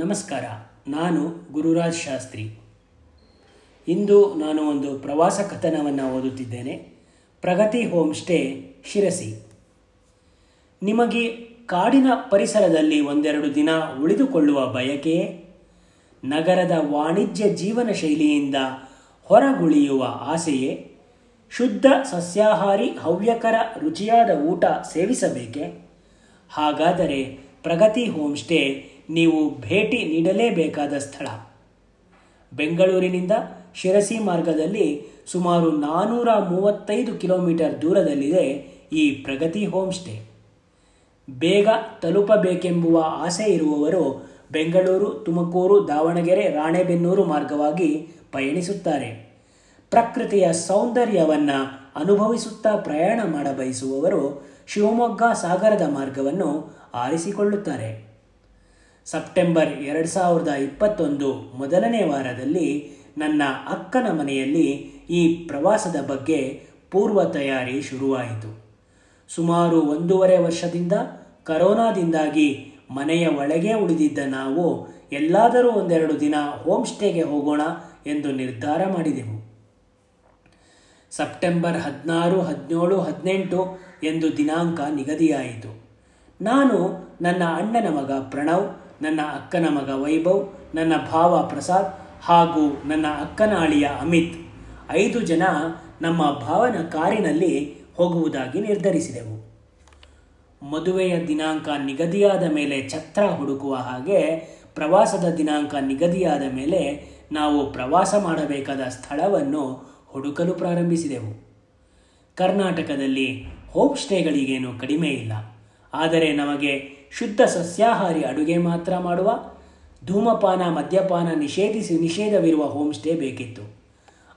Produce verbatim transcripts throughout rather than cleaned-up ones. ನಮಸ್ಕಾರ, ನಾನು ಗುರುರಾಜ್ ಶಾಸ್ತ್ರಿ. ಇಂದು ನಾನು ಒಂದು ಪ್ರವಾಸ ಕಥನವನ್ನು ಓದುತ್ತಿದ್ದೇನೆ. ಪ್ರಗತಿ ಹೋಮ್ಸ್ಟೇ ಶಿರಸಿ. ನಿಮಗೆ ಕಾಡಿನ ಪರಿಸರದಲ್ಲಿ ಒಂದೆರಡು ದಿನ ಉಳಿದುಕೊಳ್ಳುವ ಬಯಕೆಯೇ? ನಗರದ ವಾಣಿಜ್ಯ ಜೀವನ ಶೈಲಿಯಿಂದ ಹೊರಗುಳಿಯುವ ಆಸೆಯೇ? ಶುದ್ಧ ಸಸ್ಯಾಹಾರಿ ಹವ್ಯಕರ ರುಚಿಯಾದ ಊಟ ಸೇವಿಸಬೇಕೆ? ಹಾಗಾದರೆ ಪ್ರಗತಿ ಹೋಮ್ಸ್ಟೇ ನೀವು ಭೇಟಿ ನೀಡಲೇಬೇಕಾದ ಸ್ಥಳ. ಬೆಂಗಳೂರಿನಿಂದ ಶಿರಸಿ ಮಾರ್ಗದಲ್ಲಿ ಸುಮಾರು ನಾನ್ನೂರ ಮೂವತ್ತೈದು ಕಿಲೋಮೀಟರ್ ದೂರದಲ್ಲಿದೆ ಈ ಪ್ರಗತಿ ಹೋಮ್ಸ್ಟೇ. ಬೇಗ ತಲುಪಬೇಕೆಂಬುವ ಆಸೆ ಇರುವವರು ಬೆಂಗಳೂರು, ತುಮಕೂರು, ದಾವಣಗೆರೆ, ರಾಣೆಬೆನ್ನೂರು ಮಾರ್ಗವಾಗಿ ಪಯಣಿಸುತ್ತಾರೆ. ಪ್ರಕೃತಿಯ ಸೌಂದರ್ಯವನ್ನು ಅನುಭವಿಸುತ್ತಾ ಪ್ರಯಾಣ ಮಾಡಬಯಸುವವರು ಶಿವಮೊಗ್ಗ ಸಾಗರದ ಮಾರ್ಗವನ್ನು ಆರಿಸಿಕೊಳ್ಳುತ್ತಾರೆ. ಸೆಪ್ಟೆಂಬರ್ ಎರಡು ಸಾವಿರದ ಇಪ್ಪತ್ತೊಂದು ಮೊದಲನೇ ವಾರದಲ್ಲಿ ನನ್ನ ಅಕ್ಕನ ಮನೆಯಲ್ಲಿ ಈ ಪ್ರವಾಸದ ಬಗ್ಗೆ ಪೂರ್ವ ತಯಾರಿ ಶುರುವಾಯಿತು. ಸುಮಾರು ಒಂದೂವರೆ ವರ್ಷದಿಂದ ಕರೋನಾದಿಂದಾಗಿ ಮನೆಯ ಒಳಗೆ ಉಳಿದಿದ್ದ ನಾವು ಎಲ್ಲಾದರೂ ಒಂದೆರಡು ದಿನ ಹೋಮ್ ಸ್ಟೇಗೆ ಹೋಗೋಣ ಎಂದು ನಿರ್ಧಾರ ಮಾಡಿದೆವು. ಸೆಪ್ಟೆಂಬರ್ ಹದಿನಾರು, ಹದಿನೇಳು, ಹದಿನೆಂಟು ಎಂದು ದಿನಾಂಕ ನಿಗದಿಯಾಯಿತು. ನಾನು, ನನ್ನ ಅಣ್ಣನ ಮಗ ಪ್ರಣವ್, ನನ್ನ ಅಕ್ಕನ ಮಗ ವೈಭವ್, ನನ್ನ ಭಾವ ಪ್ರಸಾದ್ ಹಾಗೂ ನನ್ನ ಅಕ್ಕನ ಅಳಿಯ ಅಮಿತ್ ಐದು ಜನ ನಮ್ಮ ಭಾವನ ಕಾರಿನಲ್ಲಿ ಹೋಗುವುದಾಗಿ ನಿರ್ಧರಿಸಿದೆವು. ಮದುವೆಯ ದಿನಾಂಕ ನಿಗದಿಯಾದ ಮೇಲೆ ಛತ್ರ ಹುಡುಕುವ ಹಾಗೆ ಪ್ರವಾಸದ ದಿನಾಂಕ ನಿಗದಿಯಾದ ಮೇಲೆ ನಾವು ಪ್ರವಾಸ ಮಾಡಬೇಕಾದ ಸ್ಥಳವನ್ನು ಹುಡುಕಲು ಪ್ರಾರಂಭಿಸಿದೆವು. ಕರ್ನಾಟಕದಲ್ಲಿ ಹೋಮ್ ಸ್ಟೇಗಳಿಗೇನು ಕಡಿಮೆ ಇಲ್ಲ. ಆದರೆ ನಮಗೆ ಶುದ್ಧ ಸಸ್ಯಾಹಾರಿ ಅಡುಗೆ ಮಾತ್ರ ಮಾಡುವ, ಧೂಮಪಾನ ಮದ್ಯಪಾನ ನಿಷೇಧಿಸಿ ನಿಷೇಧವಿರುವ ಹೋಮ್ ಸ್ಟೇ ಬೇಕಿತ್ತು.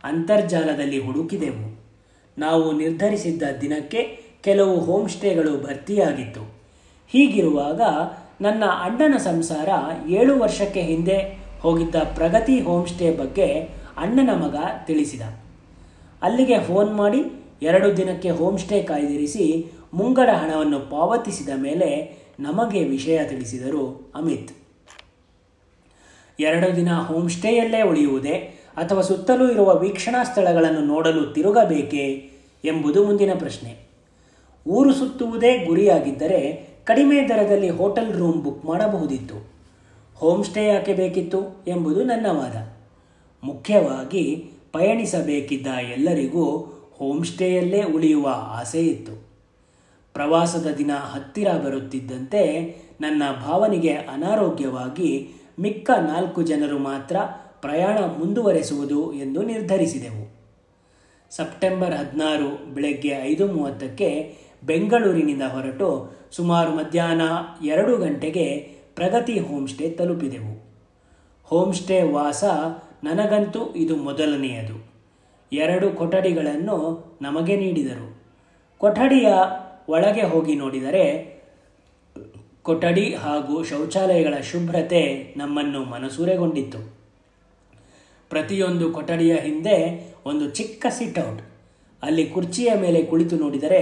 ಅಂತರ್ಜಾಲದಲ್ಲಿ ಹುಡುಕಿದೆವು. ನಾವು ನಿರ್ಧರಿಸಿದ್ದ ದಿನಕ್ಕೆ ಕೆಲವು ಹೋಮ್ ಸ್ಟೇಗಳು ಭರ್ತಿಯಾಗಿತ್ತು. ಹೀಗಿರುವಾಗ ನನ್ನ ಅಣ್ಣನ ಸಂಸಾರ ಏಳು ವರ್ಷಕ್ಕೆ ಹಿಂದೆ ಹೋಗಿದ್ದ ಪ್ರಗತಿ ಹೋಮ್ ಸ್ಟೇ ಬಗ್ಗೆ ಅಣ್ಣನ ಮಗ ತಿಳಿಸಿದ. ಅಲ್ಲಿಗೆ ಫೋನ್ ಮಾಡಿ ಎರಡು ದಿನಕ್ಕೆ ಹೋಮ್ ಸ್ಟೇ ಕಾಯ್ದಿರಿಸಿ ಮುಂಗಡ ಹಣವನ್ನು ಪಾವತಿಸಿದ ಮೇಲೆ ನಮಗೆ ವಿಷಯ ತಿಳಿಸಿದರು ಅಮಿತ್. ಎರಡು ದಿನ ಹೋಮ್ ಸ್ಟೇಯಲ್ಲೇ ಉಳಿಯುವುದೇ ಅಥವಾ ಸುತ್ತಲೂ ಇರುವ ವೀಕ್ಷಣಾ ಸ್ಥಳಗಳನ್ನು ನೋಡಲು ತಿರುಗಬೇಕೇ ಎಂಬುದು ಮುಂದಿನ ಪ್ರಶ್ನೆ. ಊರು ಸುತ್ತುವುದೇ ಗುರಿಯಾಗಿದ್ದರೆ ಕಡಿಮೆ ದರದಲ್ಲಿ ಹೋಟೆಲ್ ರೂಮ್ ಬುಕ್ ಮಾಡಬಹುದಿತ್ತು. ಹೋಮ್ ಸ್ಟೇ ಯಾಕೆ ಬೇಕಿತ್ತು ಎಂಬುದು ನನ್ನ ವಾದ. ಮುಖ್ಯವಾಗಿ ಪಯಣಿಸಬೇಕಿದ್ದ ಎಲ್ಲರಿಗೂ ಹೋಮ್ ಸ್ಟೇಯಲ್ಲೇ ಉಳಿಯುವ ಆಸೆ ಇತ್ತು. ಪ್ರವಾಸದ ದಿನ ಹತ್ತಿರ ಬರುತ್ತಿದ್ದಂತೆ ನನ್ನ ಭಾವನಿಗೆ ಅನಾರೋಗ್ಯವಾಗಿ ಮಿಕ್ಕ ನಾಲ್ಕು ಜನರು ಮಾತ್ರ ಪ್ರಯಾಣ ಮುಂದುವರೆಸುವುದು ಎಂದು ನಿರ್ಧರಿಸಿದೆವು. ಸೆಪ್ಟೆಂಬರ್ ಹದಿನಾರು ಬೆಳಗ್ಗೆ ಐದು ಮೂವತ್ತಕ್ಕೆ ಬೆಂಗಳೂರಿನಿಂದ ಹೊರಟು ಸುಮಾರು ಮಧ್ಯಾಹ್ನ ಎರಡು ಗಂಟೆಗೆ ಪ್ರಗತಿ ಹೋಮ್ ಸ್ಟೇ ತಲುಪಿದೆವು. ಹೋಮ್ ಸ್ಟೇ ವಾಸ ನನಗಂತೂ ಇದು ಮೊದಲನೆಯದು. ಎರಡು ಕೊಠಡಿಗಳನ್ನು ನಮಗೆ ನೀಡಿದರು. ಕೊಠಡಿಯ ಒಳಗೆ ಹೋಗಿ ನೋಡಿದರೆ ಕೊಠಡಿ ಹಾಗೂ ಶೌಚಾಲಯಗಳ ಶುಭ್ರತೆ ನಮ್ಮನ್ನು ಮನಸೂರೆಗೊಂಡಿತ್ತು. ಪ್ರತಿಯೊಂದು ಕೊಠಡಿಯ ಹಿಂದೆ ಒಂದು ಚಿಕ್ಕ ಸಿಟ್ಔಟ್. ಅಲ್ಲಿ ಕುರ್ಚಿಯ ಮೇಲೆ ಕುಳಿತು ನೋಡಿದರೆ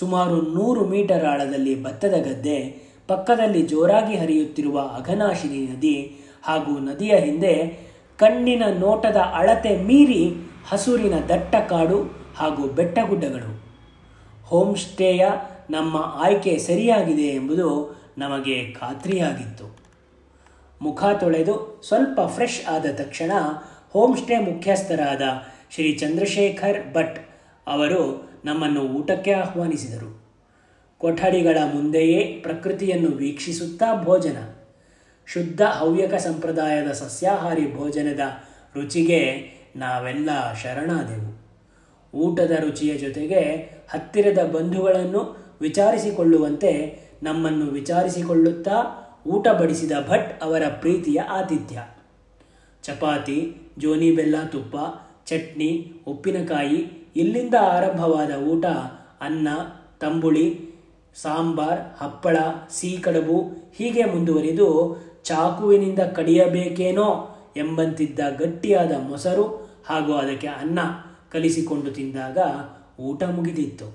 ಸುಮಾರು ನೂರು ಮೀಟರ್ ಆಳದಲ್ಲಿ ಭತ್ತದ ಗದ್ದೆ, ಪಕ್ಕದಲ್ಲಿ ಜೋರಾಗಿ ಹರಿಯುತ್ತಿರುವ ಅಘನಾಶಿನಿ ನದಿ ಹಾಗೂ ನದಿಯ ಹಿಂದೆ ಕಣ್ಣಿನ ನೋಟದ ಅಳತೆ ಮೀರಿ ಹಸುರಿನ ದಟ್ಟ ಕಾಡು ಹಾಗೂ ಬೆಟ್ಟಗುಡ್ಡಗಳು. ಹೋಮ್ ಸ್ಟೇಯ ನಮ್ಮ ಆಯ್ಕೆ ಸರಿಯಾಗಿದೆ ಎಂಬುದು ನಮಗೆ ಖಾತ್ರಿಯಾಗಿತ್ತು. ಮುಖ ತೊಳೆದು ಸ್ವಲ್ಪ ಫ್ರೆಶ್ ಆದ ತಕ್ಷಣ ಹೋಮ್ ಸ್ಟೇ ಮುಖ್ಯಸ್ಥರಾದ ಶ್ರೀ ಚಂದ್ರಶೇಖರ್ ಭಟ್ ಅವರು ನಮ್ಮನ್ನು ಊಟಕ್ಕೆ ಆಹ್ವಾನಿಸಿದರು. ಕೊಠಡಿಗಳ ಮುಂದೆಯೇ ಪ್ರಕೃತಿಯನ್ನು ವೀಕ್ಷಿಸುತ್ತಾ ಭೋಜನ. ಶುದ್ಧ ಹವ್ಯಕ ಸಂಪ್ರದಾಯದ ಸಸ್ಯಾಹಾರಿ ಭೋಜನದ ರುಚಿಗೆ ನಾವೆಲ್ಲ ಶರಣಾದೆವು. ಊಟದ ರುಚಿಯ ಜೊತೆಗೆ ಹತ್ತಿರದ ಬಂಧುಗಳನ್ನು ವಿಚಾರಿಸಿಕೊಳ್ಳುವಂತೆ ನಮ್ಮನ್ನು ವಿಚಾರಿಸಿಕೊಳ್ಳುತ್ತಾ ಊಟ ಬಡಿಸಿದ ಭಟ್ ಅವರ ಪ್ರೀತಿಯ ಆತಿಥ್ಯ. ಚಪಾತಿ, ಜೋನಿ ಬೆಲ್ಲ ತುಪ್ಪ, ಚಟ್ನಿ, ಉಪ್ಪಿನಕಾಯಿ ಇಲ್ಲಿಂದ ಆರಂಭವಾದ ಊಟ ಅನ್ನ, ತಂಬುಳಿ, ಸಾಂಬಾರ್, ಹಪ್ಪಳ, ಸಿಹಿ ಕಡುಬು ಹೀಗೆ ಮುಂದುವರಿದು ಚಾಕುವಿನಿಂದ ಕಡಿಯಬೇಕೇನೋ ಎಂಬಂತಿದ್ದ ಗಟ್ಟಿಯಾದ ಮೊಸರು ಹಾಗೂ ಅದಕ್ಕೆ ಅನ್ನ ಕಲಿಸಿಕೊಂಡು ತಿಂದಾಗ ಊಟ ಮುಗಿದಿತ್ತು.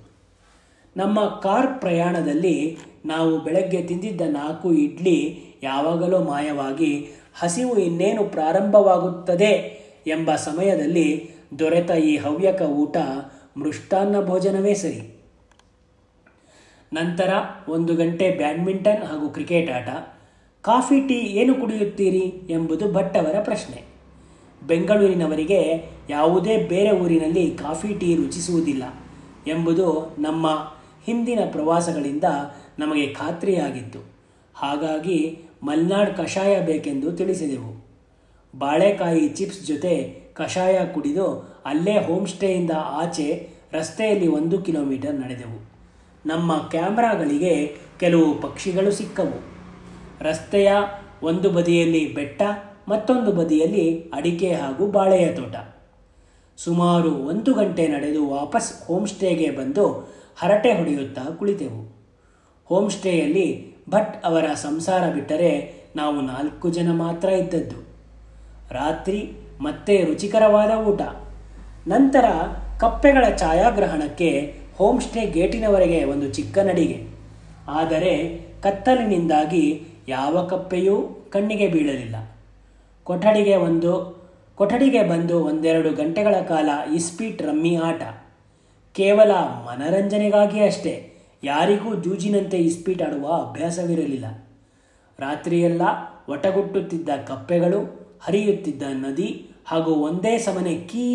ನಮ್ಮ ಕಾರ್ ಪ್ರಯಾಣದಲ್ಲಿ ನಾವು ಬೆಳಗ್ಗೆ ತಿಂದಿದ್ದ ನಾಲ್ಕು ಇಡ್ಲಿ, ಯಾವಾಗಲೂ ಮಾಯವಾಗಿ ಹಸಿವು ಇನ್ನೇನು ಪ್ರಾರಂಭವಾಗುತ್ತದೆ ಎಂಬ ಸಮಯದಲ್ಲಿ ದೊರೆತ ಈ ಹವ್ಯಕ ಊಟ ಮೃಷ್ಟಾನ್ನ ಭೋಜನವೇ ಸರಿ. ನಂತರ ಒಂದು ಗಂಟೆ ಬ್ಯಾಡ್ಮಿಂಟನ್ ಹಾಗೂ ಕ್ರಿಕೆಟ್ ಆಟ. ಕಾಫಿ, ಟೀ ಏನು ಕುಡಿಯುತ್ತೀರಿ ಎಂಬುದು ಭಟ್ಟವರ ಪ್ರಶ್ನೆ. ಬೆಂಗಳೂರಿನವರಿಗೆ ಯಾವುದೇ ಬೇರೆ ಊರಿನಲ್ಲಿ ಕಾಫಿ, ಟೀ ರುಚಿಸುವುದಿಲ್ಲ ಎಂಬುದು ನಮ್ಮ ಹಿಂದಿನ ಪ್ರವಾಸಗಳಿಂದ ನಮಗೆ ಖಾತ್ರಿಯಾಗಿತ್ತು. ಹಾಗಾಗಿ ಮಲ್ನಾಡ್ ಕಷಾಯ ಬೇಕೆಂದು ತಿಳಿಸಿದೆವು. ಬಾಳೆಕಾಯಿ ಚಿಪ್ಸ್ ಜೊತೆ ಕಷಾಯ ಕುಡಿದು ಅಲ್ಲೇ ಹೋಮ್ ಸ್ಟೇಯಿಂದ ಆಚೆ ರಸ್ತೆಯಲ್ಲಿ ಒಂದು ಕಿಲೋಮೀಟರ್ ನಡೆದೆವು. ನಮ್ಮ ಕ್ಯಾಮ್ರಾಗಳಿಗೆ ಕೆಲವು ಪಕ್ಷಿಗಳು ಸಿಕ್ಕವು. ರಸ್ತೆಯ ಒಂದು ಬದಿಯಲ್ಲಿ ಬೆಟ್ಟ, ಮತ್ತೊಂದು ಬದಿಯಲ್ಲಿ ಅಡಿಕೆ ಹಾಗೂ ಬಾಳೆಯ ತೋಟ. ಸುಮಾರು ಒಂದು ಗಂಟೆ ನಡೆದು ವಾಪಸ್ ಹೋಮ್ ಸ್ಟೇಗೆ ಬಂದು ಹರಟೆ ಹೊಡೆಯುತ್ತಾ ಕುಳಿತೆವು. ಹೋಮ್ ಸ್ಟೇಯಲ್ಲಿ ಭಟ್ ಅವರ ಸಂಸಾರ ಬಿಟ್ಟರೆ ನಾವು ನಾಲ್ಕು ಜನ ಮಾತ್ರ ಇದ್ದದ್ದು. ರಾತ್ರಿ ಮತ್ತೆ ರುಚಿಕರವಾದ ಊಟ. ನಂತರ ಕಪ್ಪೆಗಳ ಛಾಯಾಗ್ರಹಣಕ್ಕೆ ಹೋಮ್ ಸ್ಟೇ ಗೇಟಿನವರೆಗೆ ಒಂದು ಚಿಕ್ಕ ನಡಿಗೆ. ಆದರೆ ಕತ್ತಲಿನಿಂದಾಗಿ ಯಾವ ಕಪ್ಪೆಯೂ ಕಣ್ಣಿಗೆ ಬೀಳಲಿಲ್ಲ. ಕೊಠಡಿಗೆ ಒಂದು ಕೊಠಡಿಗೆ ಬಂದು ಒಂದೆರಡು ಗಂಟೆಗಳ ಕಾಲ ಇಸ್ಪೀಟ್ ರಮ್ಮಿ ಆಟ. ಕೇವಲ ಮನರಂಜನೆಗಾಗಿ ಅಷ್ಟೇ, ಯಾರಿಗೂ ಜೂಜಿನಂತೆ ಇಸ್ಪೀಟ್ ಆಡುವ ಅಭ್ಯಾಸವಿರಲಿಲ್ಲ. ರಾತ್ರಿಯೆಲ್ಲ ಒಟಗುಟ್ಟುತ್ತಿದ್ದ ಕಪ್ಪೆಗಳು, ಹರಿಯುತ್ತಿದ್ದ ನದಿ ಹಾಗೂ ಒಂದೇ ಸಮನೆ ಕೀ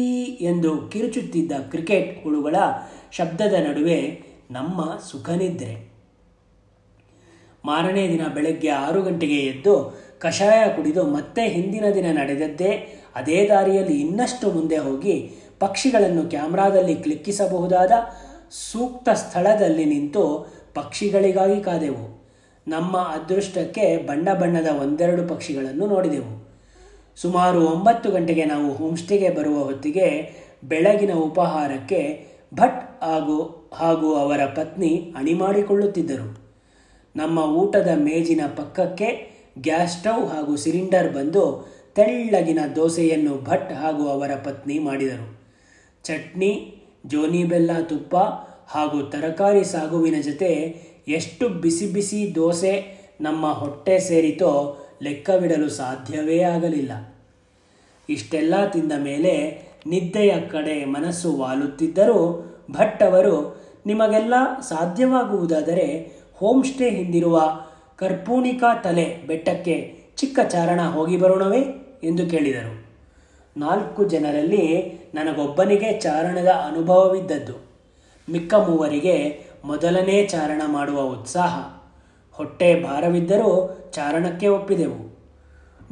ಎಂದು ಕಿರುಚುತ್ತಿದ್ದ ಕ್ರಿಕೆಟ್ ಹುಳುಗಳ ಶಬ್ದದ ನಡುವೆ ನಮ್ಮ ಸುಖನಿದ್ರೆ. ಮಾರನೇ ದಿನ ಬೆಳಗ್ಗೆ ಆರು ಗಂಟೆಗೆ ಎದ್ದು ಕಷಾಯ ಕುಡಿದು ಮತ್ತೆ ಹಿಂದಿನ ದಿನ ನಡೆದದ್ದೇ ಅದೇ ದಾರಿಯಲ್ಲಿ ಇನ್ನಷ್ಟು ಮುಂದೆ ಹೋಗಿ ಪಕ್ಷಿಗಳನ್ನು ಕ್ಯಾಮ್ರಾದಲ್ಲಿ ಕ್ಲಿಕ್ಕಿಸಬಹುದಾದ ಸೂಕ್ತ ಸ್ಥಳದಲ್ಲಿ ನಿಂತು ಪಕ್ಷಿಗಳಿಗಾಗಿ ಕಾದೆವು. ನಮ್ಮ ಅದೃಷ್ಟಕ್ಕೆ ಬಣ್ಣ ಬಣ್ಣದ ಒಂದೆರಡು ಪಕ್ಷಿಗಳನ್ನು ನೋಡಿದೆವು. ಸುಮಾರು ಒಂಬತ್ತು ಗಂಟೆಗೆ ನಾವು ಹೋಮ್ಸ್ಟೇಗೆ ಬರುವ ಹೊತ್ತಿಗೆ ಬೆಳಗಿನ ಉಪಹಾರಕ್ಕೆ ಭಟ್ ಹಾಗೂ ಹಾಗೂ ಅವರ ಪತ್ನಿ ಅಣಿ ಮಾಡಿಕೊಳ್ಳುತ್ತಿದ್ದರು. ನಮ್ಮ ಊಟದ ಮೇಜಿನ ಪಕ್ಕಕ್ಕೆ ಗ್ಯಾಸ್ ಸ್ಟವ್ ಹಾಗೂ ಸಿಲಿಂಡರ್ ಬಂದು ತೆಳ್ಳಗಿನ ದೋಸೆಯನ್ನು ಭಟ್ ಹಾಗೂ ಅವರ ಪತ್ನಿ ಮಾಡಿದರು. ಚಟ್ನಿ, ಜೋನಿ ಬೆಲ್ಲ, ತುಪ್ಪ ಹಾಗೂ ತರಕಾರಿ ಸಾಗುವಿನ ಜೊತೆ ಎಷ್ಟು ಬಿಸಿ ಬಿಸಿ ದೋಸೆ ನಮ್ಮ ಹೊಟ್ಟೆ ಸೇರಿತೋ ಲೆಕ್ಕವಿಡಲು ಸಾಧ್ಯವೇ ಆಗಲಿಲ್ಲ. ಇಷ್ಟೆಲ್ಲ ತಿಂದ ಮೇಲೆ ನಿದ್ದೆಯ ಕಡೆ ಮನಸ್ಸು ವಾಲುತ್ತಿದ್ದರೂ ಭಟ್ ಅವರು, ನಿಮಗೆಲ್ಲ ಸಾಧ್ಯವಾಗುವುದಾದರೆ ಹೋಮ್ ಸ್ಟೇ ಹಿಂದಿರುವ ಕರ್ಪೂಣಿಕಾ ತಲೆ ಬೆಟ್ಟಕ್ಕೆ ಚಿಕ್ಕ ಚಾರಣ ಹೋಗಿ ಬರೋಣವೇ ಎಂದು ಕೇಳಿದರು. ನಾಲ್ಕು ಜನರಲ್ಲಿ ನನಗೊಬ್ಬನಿಗೆ ಚಾರಣದ ಅನುಭವವಿದ್ದದ್ದು. ಮಿಕ್ಕ ಮೂವರಿಗೆ ಮೊದಲನೇ ಚಾರಣ ಮಾಡುವ ಉತ್ಸಾಹ. ಹೊಟ್ಟೆ ಭಾರವಿದ್ದರೂ ಚಾರಣಕ್ಕೆ ಒಪ್ಪಿದೆವು.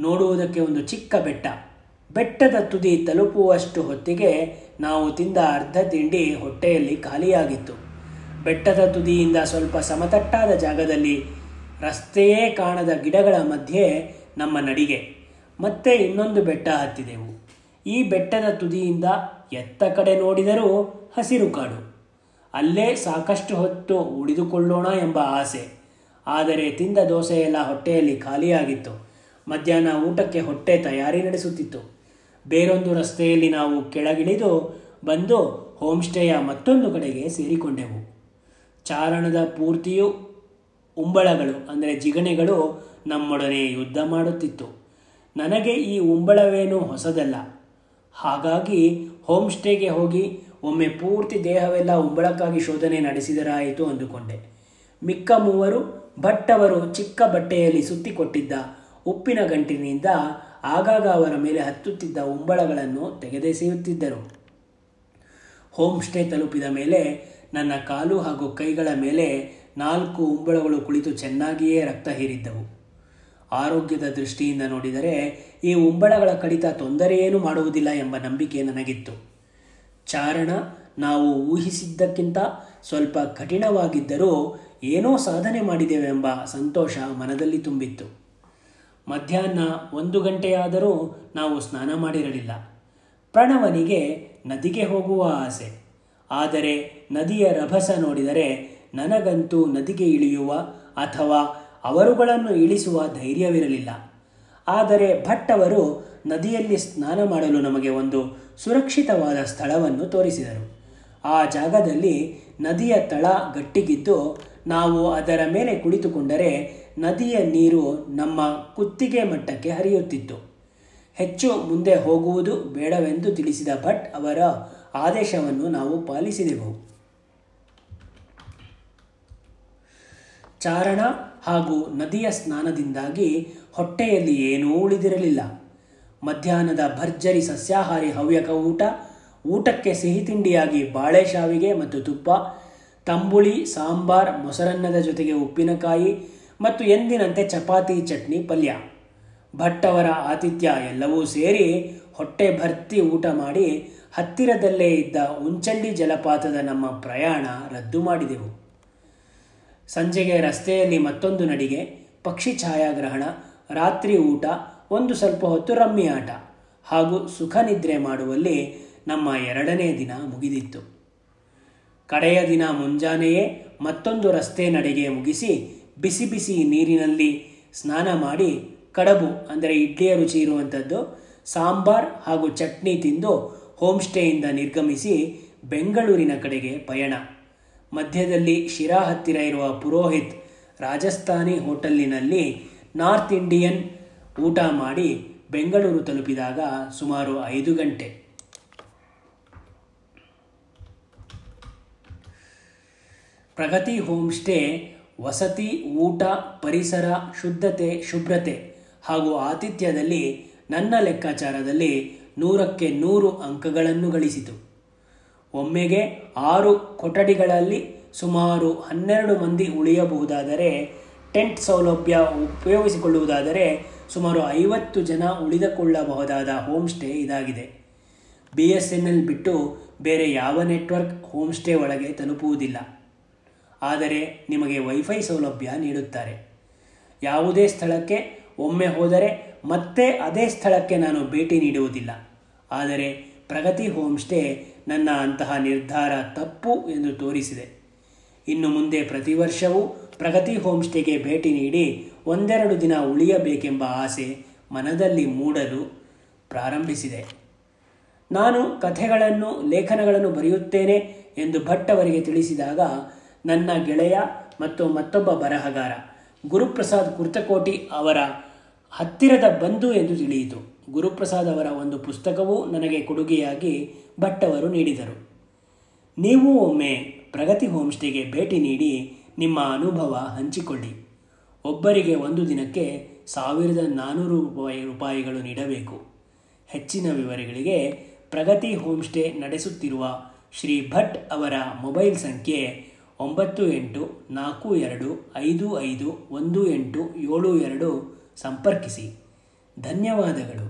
ನೋಡುವುದಕ್ಕೆ ಒಂದು ಚಿಕ್ಕ ಬೆಟ್ಟ. ಬೆಟ್ಟದ ತುದಿ ತಲುಪುವಷ್ಟು ಹೊತ್ತಿಗೆ ನಾವು ತಿಂದ ಅರ್ಧ ತಿಂಡಿ ಹೊಟ್ಟೆಯಲ್ಲಿ ಖಾಲಿಯಾಗಿತ್ತು. ಬೆಟ್ಟದ ತುದಿಯಿಂದ ಸ್ವಲ್ಪ ಸಮತಟ್ಟಾದ ಜಾಗದಲ್ಲಿ ರಸ್ತೆಯೇ ಕಾಣದ ಗಿಡಗಳ ಮಧ್ಯೆ ನಮ್ಮ ನಡಿಗೆ. ಮತ್ತೆ ಇನ್ನೊಂದು ಬೆಟ್ಟ ಹತ್ತಿದೆವು. ಈ ಬೆಟ್ಟದ ತುದಿಯಿಂದ ಎತ್ತ ಕಡೆ ನೋಡಿದರೂ ಹಸಿರು ಕಾಡು. ಅಲ್ಲೇ ಸಾಕಷ್ಟು ಹೊತ್ತು ಉಳಿದುಕೊಳ್ಳೋಣ ಎಂಬ ಆಸೆ. ಆದರೆ ತಿಂದ ದೋಸೆಯೆಲ್ಲ ಹೊಟ್ಟೆಯಲ್ಲಿ ಖಾಲಿಯಾಗಿತ್ತು. ಮಧ್ಯಾಹ್ನ ಊಟಕ್ಕೆ ಹೊಟ್ಟೆ ತಯಾರಿ ನಡೆಸುತ್ತಿತ್ತು. ಬೇರೊಂದು ರಸ್ತೆಯಲ್ಲಿ ನಾವು ಕೆಳಗಿಳಿದು ಬಂದು ಹೋಮ್ ಸ್ಟೇಯ ಮತ್ತೊಂದು ಕಡೆಗೆ ಸೇರಿಕೊಂಡೆವು. ಚಾರಣದ ಪೂರ್ತಿಯೂ ಉಂಬಳಗಳು ಅಂದರೆ ಜಿಗಣೆಗಳು ನಮ್ಮೊಡನೆ ಯುದ್ಧ ಮಾಡುತ್ತಿತ್ತು. ನನಗೆ ಈ ಉಂಬಳವೇನೂ ಹೊಸದಲ್ಲ. ಹಾಗಾಗಿ ಹೋಮ್ ಸ್ಟೇಗೆ ಹೋಗಿ ಒಮ್ಮೆ ಪೂರ್ತಿ ದೇಹವೆಲ್ಲ ಉಂಬಳಕ್ಕಾಗಿ ಶೋಧನೆ ನಡೆಸಿದರಾಯಿತು ಅಂದುಕೊಂಡೆ. ಮಿಕ್ಕ ಮೂವರು ಭಟ್ಟವರು ಚಿಕ್ಕ ಬಟ್ಟೆಯಲ್ಲಿ ಸುತ್ತಿಕೊಟ್ಟಿದ್ದ ಉಪ್ಪಿನ ಗಂಟಿನಿಂದ ಆಗಾಗ ಅವರ ಮೇಲೆ ಹತ್ತುತ್ತಿದ್ದ ಉಂಬಳಗಳನ್ನು ತೆಗೆದೆಸೆಯುತ್ತಿದ್ದರು. ಹೋಮ್ ಸ್ಟೇ ತಲುಪಿದ ಮೇಲೆ ನನ್ನ ಕಾಲು ಹಾಗೂ ಕೈಗಳ ಮೇಲೆ ನಾಲ್ಕು ಉಂಬಳಗಳು ಕುಳಿತು ಚೆನ್ನಾಗಿಯೇ ರಕ್ತ ಹೀರಿದ್ದವು. ಆರೋಗ್ಯದ ದೃಷ್ಟಿಯಿಂದ ನೋಡಿದರೆ ಈ ಉಂಬಳಗಳ ಕಡಿತ ತೊಂದರೆಯೇನೂ ಮಾಡುವುದಿಲ್ಲ ಎಂಬ ನಂಬಿಕೆ ನನಗಿತ್ತು. ಚಾರಣ ನಾವು ಊಹಿಸಿದ್ದಕ್ಕಿಂತ ಸ್ವಲ್ಪ ಕಠಿಣವಾಗಿದ್ದರೂ ಏನೋ ಸಾಧನೆ ಮಾಡಿದೆವೆಂಬ ಸಂತೋಷ ಮನದಲ್ಲಿ ತುಂಬಿತ್ತು. ಮಧ್ಯಾಹ್ನ ಒಂದು ಗಂಟೆಯಾದರೂ ನಾವು ಸ್ನಾನ ಮಾಡಿರಲಿಲ್ಲ. ಪ್ರಣವನಿಗೆ ನದಿಗೆ ಹೋಗುವ ಆಸೆ. ಆದರೆ ನದಿಯ ರಭಸ ನೋಡಿದರೆ ನನಗಂತೂ ನದಿಗೆ ಇಳಿಯುವ ಅಥವಾ ಅವರುಗಳನ್ನು ಇಳಿಸುವ ಧೈರ್ಯವಿರಲಿಲ್ಲ. ಆದರೆ ಭಟ್ ಅವರು ನದಿಯಲ್ಲಿ ಸ್ನಾನ ಮಾಡಲು ನಮಗೆ ಒಂದು ಸುರಕ್ಷಿತವಾದ ಸ್ಥಳವನ್ನು ತೋರಿಸಿದರು. ಆ ಜಾಗದಲ್ಲಿ ನದಿಯ ತಳ ಗಟ್ಟಿಗಿದ್ದು ನಾವು ಅದರ ಮೇಲೆ ಕುಳಿತುಕೊಂಡರೆ ನದಿಯ ನೀರು ನಮ್ಮ ಕುತ್ತಿಗೆ ಮಟ್ಟಕ್ಕೆ ಹರಿಯುತ್ತಿತ್ತು. ಹೆಚ್ಚು ಮುಂದೆ ಹೋಗುವುದು ಬೇಡವೆಂದು ತಿಳಿಸಿದ ಭಟ್ ಅವರ ಆದೇಶವನ್ನು ನಾವು ಪಾಲಿಸಿದೆವು. ಚಾರಣ ಹಾಗೂ ನದಿಯ ಸ್ನಾನದಿಂದಾಗಿ ಹೊಟ್ಟೆಯಲ್ಲಿ ಏನೂ ಉಳಿದಿರಲಿಲ್ಲ. ಮಧ್ಯಾಹ್ನದ ಭರ್ಜರಿ ಸಸ್ಯಾಹಾರಿ ಹವ್ಯಕ ಊಟ, ಊಟಕ್ಕೆ ಸಿಹಿ ತಿಂಡಿಯಾಗಿ ಬಾಳೆಶಾವಿಗೆ ಮತ್ತು ತುಪ್ಪ, ತಂಬುಳಿ, ಸಾಂಬಾರ್, ಮೊಸರನ್ನದ ಜೊತೆಗೆ ಉಪ್ಪಿನಕಾಯಿ ಮತ್ತು ಎಂದಿನಂತೆ ಚಪಾತಿ, ಚಟ್ನಿ, ಪಲ್ಯ. ಭಟ್ಟವರ ಆತಿಥ್ಯ ಎಲ್ಲವೂ ಸೇರಿ ಹೊಟ್ಟೆ ಭರ್ತಿ ಊಟ ಮಾಡಿ ಹತ್ತಿರದಲ್ಲೇ ಇದ್ದ ಉಂಚಳ್ಳಿ ಜಲಪಾತದ ನಮ್ಮ ಪ್ರಯಾಣ ರದ್ದು ಮಾಡಿದೆವು. ಸಂಜೆಗೆ ರಸ್ತೆಯಲ್ಲಿ ಮತ್ತೊಂದು ನಡಿಗೆ, ಪಕ್ಷಿ ಛಾಯಾಗ್ರಹಣ, ರಾತ್ರಿ ಊಟ, ಒಂದು ಸ್ವಲ್ಪ ಹೊತ್ತು ರಮ್ಮಿ ಆಟ ಹಾಗೂ ಸುಖನಿದ್ರೆ ಮಾಡುವಲ್ಲಿ ನಮ್ಮ ಎರಡನೇ ದಿನ ಮುಗಿದಿತ್ತು. ಕಡೆಯ ದಿನ ಮುಂಜಾನೆಯೇ ಮತ್ತೊಂದು ರಸ್ತೆ ನಡಿಗೆ ಮುಗಿಸಿ ಬಿಸಿ ಬಿಸಿ ನೀರಿನಲ್ಲಿ ಸ್ನಾನ ಮಾಡಿ ಕಡಬು ಅಂದರೆ ಇಡ್ಲಿಯ ರುಚಿ ಇರುವಂಥದ್ದು ಸಾಂಬಾರ್ ಹಾಗೂ ಚಟ್ನಿ ತಿಂದು ಹೋಮ್ಸ್ಟೇಯಿಂದ ನಿರ್ಗಮಿಸಿ ಬೆಂಗಳೂರಿನ ಕಡೆಗೆ ಪಯಣ. ಮಧ್ಯದಲ್ಲಿ ಶಿರಾ ಹತ್ತಿರ ಇರುವ ಪುರೋಹಿತ್ ರಾಜಸ್ಥಾನಿ ಹೋಟೆಲ್ಲಿನಲ್ಲಿ ನಾರ್ತ್ ಇಂಡಿಯನ್ ಊಟ ಮಾಡಿ ಬೆಂಗಳೂರು ತಲುಪಿದಾಗ ಸುಮಾರು ಐದು ಗಂಟೆ. ಪ್ರಗತಿ ಹೋಮ್ಸ್ಟೇ ವಸತಿ, ಊಟ, ಪರಿಸರ, ಶುದ್ಧತೆ, ಶುಭ್ರತೆ ಹಾಗೂ ಆತಿಥ್ಯದಲ್ಲಿ ನನ್ನ ಲೆಕ್ಕಾಚಾರದಲ್ಲಿ ನೂರಕ್ಕೆ ನೂರು ಅಂಕಗಳನ್ನು ಗಳಿಸಿತು. ಒಮ್ಮೆಗೆ ಆರು ಕೊಠಡಿಗಳಲ್ಲಿ ಸುಮಾರು ಹನ್ನೆರಡು ಮಂದಿ ಉಳಿಯಬಹುದಾದರೆ, ಟೆಂಟ್ ಸೌಲಭ್ಯ ಉಪಯೋಗಿಸಿಕೊಳ್ಳುವುದಾದರೆ ಸುಮಾರು ಐವತ್ತು ಜನ ಉಳಿದುಕೊಳ್ಳಬಹುದಾದ ಹೋಮ್ಸ್ಟೇ ಇದಾಗಿದೆ. ಬಿ ಎಸ್ ಎನ್ ಎಲ್ ಬಿಟ್ಟು ಬೇರೆ ಯಾವ ನೆಟ್ವರ್ಕ್ ಹೋಮ್ಸ್ಟೇ ಒಳಗೆ ತಲುಪುವುದಿಲ್ಲ, ಆದರೆ ನಿಮಗೆ ವೈಫೈ ಸೌಲಭ್ಯ ನೀಡುತ್ತಾರೆ. ಯಾವುದೇ ಸ್ಥಳಕ್ಕೆ ಒಮ್ಮೆ ಹೋದರೆ ಮತ್ತೆ ಅದೇ ಸ್ಥಳಕ್ಕೆ ನಾನು ಭೇಟಿ ನೀಡುವುದಿಲ್ಲ. ಆದರೆ ಪ್ರಗತಿ ಹೋಮ್ಸ್ಟೇ ನನ್ನ ಅಂತಹ ನಿರ್ಧಾರ ತಪ್ಪು ಎಂದು ತೋರಿಸಿದೆ. ಇನ್ನು ಮುಂದೆ ಪ್ರತಿ ವರ್ಷವೂ ಪ್ರಗತಿ ಹೋಮ್ಸ್ಟೇಗೆ ಭೇಟಿ ನೀಡಿ ಒಂದೆರಡು ದಿನ ಉಳಿಯಬೇಕೆಂಬ ಆಸೆ ಮನದಲ್ಲಿ ಮೂಡಲು ಪ್ರಾರಂಭಿಸಿದೆ. ನಾನು ಕಥೆಗಳನ್ನು, ಲೇಖನಗಳನ್ನು ಬರೆಯುತ್ತೇನೆ ಎಂದು ಭಟ್ ಅವರಿಗೆ ತಿಳಿಸಿದಾಗ ನನ್ನ ಗೆಳೆಯ ಮತ್ತು ಮತ್ತೊಬ್ಬ ಬರಹಗಾರ ಗುರುಪ್ರಸಾದ್ ಕುರ್ತಕೋಟಿ ಅವರ ಹತ್ತಿರದ ಬಂಧು ಎಂದು ತಿಳಿಯಿತು. ಗುರುಪ್ರಸಾದ್ ಅವರ ಒಂದು ಪುಸ್ತಕವೂ ನನಗೆ ಕೊಡುಗೆಯಾಗಿ ಭಟ್ಟವರು ನೀಡಿದರು. ನೀವು ಒಮ್ಮೆ ಪ್ರಗತಿ ಹೋಮ್ಸ್ಟೇಗೆ ಭೇಟಿ ನೀಡಿ ನಿಮ್ಮ ಅನುಭವ ಹಂಚಿಕೊಳ್ಳಿ. ಒಬ್ಬರಿಗೆ ಒಂದು ದಿನಕ್ಕೆ ಸಾವಿರದ ನಾನ್ನೂರು ರೂಪಾಯಿ ರೂಪಾಯಿಗಳು ನೀಡಬೇಕು. ಹೆಚ್ಚಿನ ವಿವರಗಳಿಗೆ ಪ್ರಗತಿ ಹೋಮ್ಸ್ಟೇ ನಡೆಸುತ್ತಿರುವ ಶ್ರೀ ಭಟ್ ಅವರ ಮೊಬೈಲ್ ಸಂಖ್ಯೆ ಒಂಬತ್ತು ಎಂಟು ನಾಲ್ಕು ಎರಡು ಐದು ಐದು ಒಂದು ಎಂಟು ಏಳು ಎರಡು ಸಂಪರ್ಕಿಸಿ. ಧನ್ಯವಾದಗಳು.